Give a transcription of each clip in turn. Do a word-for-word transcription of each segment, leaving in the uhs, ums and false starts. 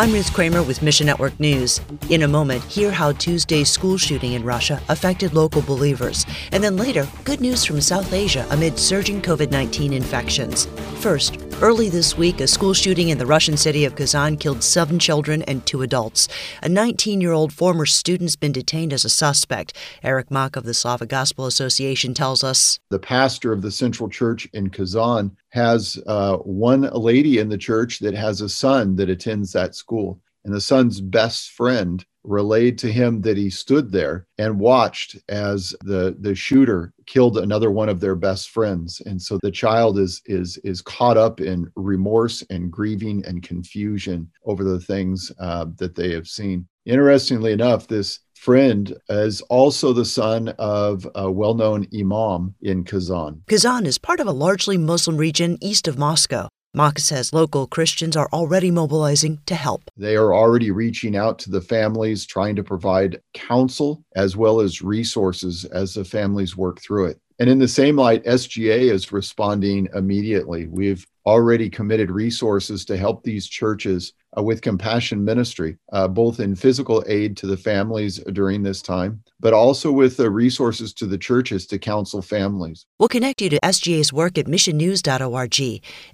I'm Ruth Kramer with Mission Network News. In a moment, hear how Tuesday's school shooting in Russia affected local believers. And then later, good news from South Asia amid surging COVID nineteen infections. First, early this week, a school shooting in the Russian city of Kazan killed seven children and two adults. A nineteen-year-old former student's been detained as a suspect. Eric Mock of the Slavic Gospel Association tells us. The pastor of the central church in Kazan has uh, one lady in the church that has a son that attends that school. And the son's best friend relayed to him that he stood there and watched as the, the shooter killed another one of their best friends. And so the child is, is, is caught up in remorse and grieving and confusion over the things uh, that they have seen. Interestingly enough, this friend is also the son of a well-known imam in Kazan. Kazan is part of a largely Muslim region east of Moscow. Mock says local Christians are already mobilizing to help. They are already reaching out to the families, trying to provide counsel as well as resources as the families work through it. And in the same light, S G A is responding immediately. We've already committed resources to help these churches uh, with compassion ministry, uh, both in physical aid to the families during this time, but also with the resources to the churches to counsel families. We'll connect you to S G A's work at mission news dot org.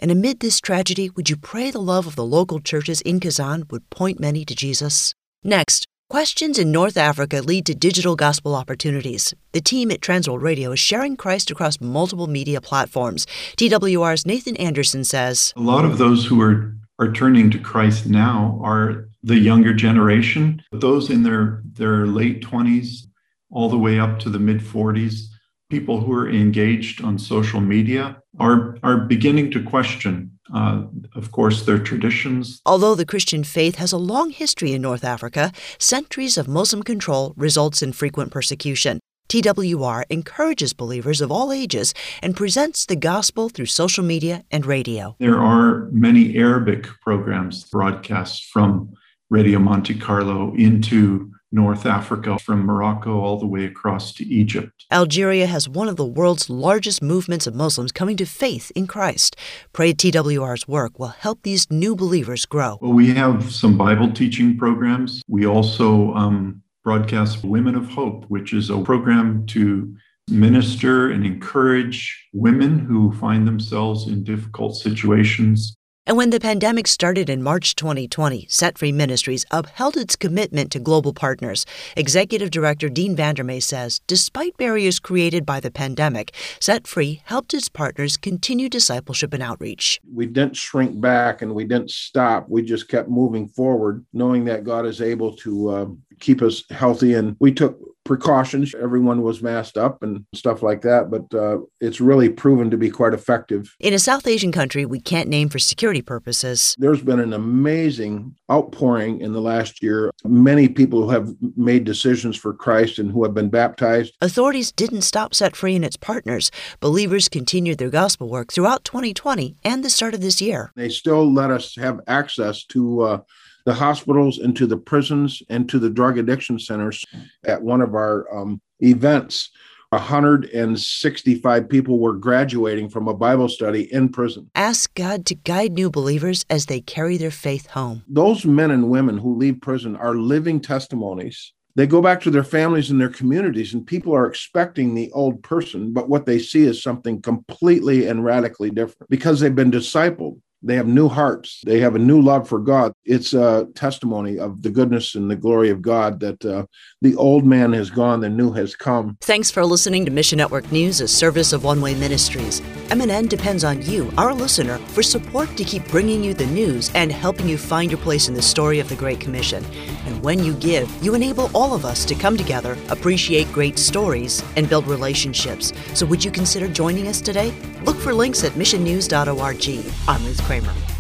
And amid this tragedy, would you pray the love of the local churches in Kazan would point many to Jesus? Next, questions in North Africa lead to digital gospel opportunities. The team at Transworld Radio is sharing Christ across multiple media platforms. T W R's Nathan Anderson says, a lot of those who are, are turning to Christ now are the younger generation, those in their, their late twenties, all the way up to the mid forties. People who are engaged on social media are, are beginning to question Uh, of course, their traditions. Although the Christian faith has a long history in North Africa, centuries of Muslim control results in frequent persecution. T W R encourages believers of all ages and presents the gospel through social media and radio. There are many Arabic programs broadcast from Radio Monte Carlo into North Africa, from Morocco all the way across to Egypt. Algeria has one of the world's largest movements of Muslims coming to faith in Christ. Pray T W R's work will help these new believers grow. Well, we have some Bible teaching programs. We also um, broadcast Women of Hope, which is a program to minister and encourage women who find themselves in difficult situations. And when the pandemic started in March twenty twenty, Set Free Ministries upheld its commitment to global partners. Executive Director Dean Vander Mey says, despite barriers created by the pandemic, Set Free helped its partners continue discipleship and outreach. We didn't shrink back and we didn't stop. We just kept moving forward, knowing that God is able to uh, keep us healthy. And we took precautions. Everyone was masked up and stuff like that, but uh, it's really proven to be quite effective. In a South Asian country we can't name for security purposes, there's been an amazing outpouring in the last year. Many people who have made decisions for Christ and who have been baptized. Authorities didn't stop Set Free and its partners. Believers continued their gospel work throughout twenty twenty and the start of this year. They still let us have access to uh, the hospitals and to the prisons and to the drug addiction centers. At one of our um, events, one hundred sixty-five people were graduating from a Bible study in prison. Ask God to guide new believers as they carry their faith home. Those men and women who leave prison are living testimonies. They go back to their families and their communities, and people are expecting the old person, but what they see is something completely and radically different because they've been discipled. They have new hearts. They have a new love for God. It's a testimony of the goodness and the glory of God that uh, the old man has gone, the new has come. Thanks for listening to Mission Network News, a service of One Way Ministries. M N N depends on you, our listener, for support to keep bringing you the news and helping you find your place in the story of the Great Commission. And when you give, you enable all of us to come together, appreciate great stories, and build relationships. So would you consider joining us today? Look for links at mission news dot org. I'm Ruth Kramer.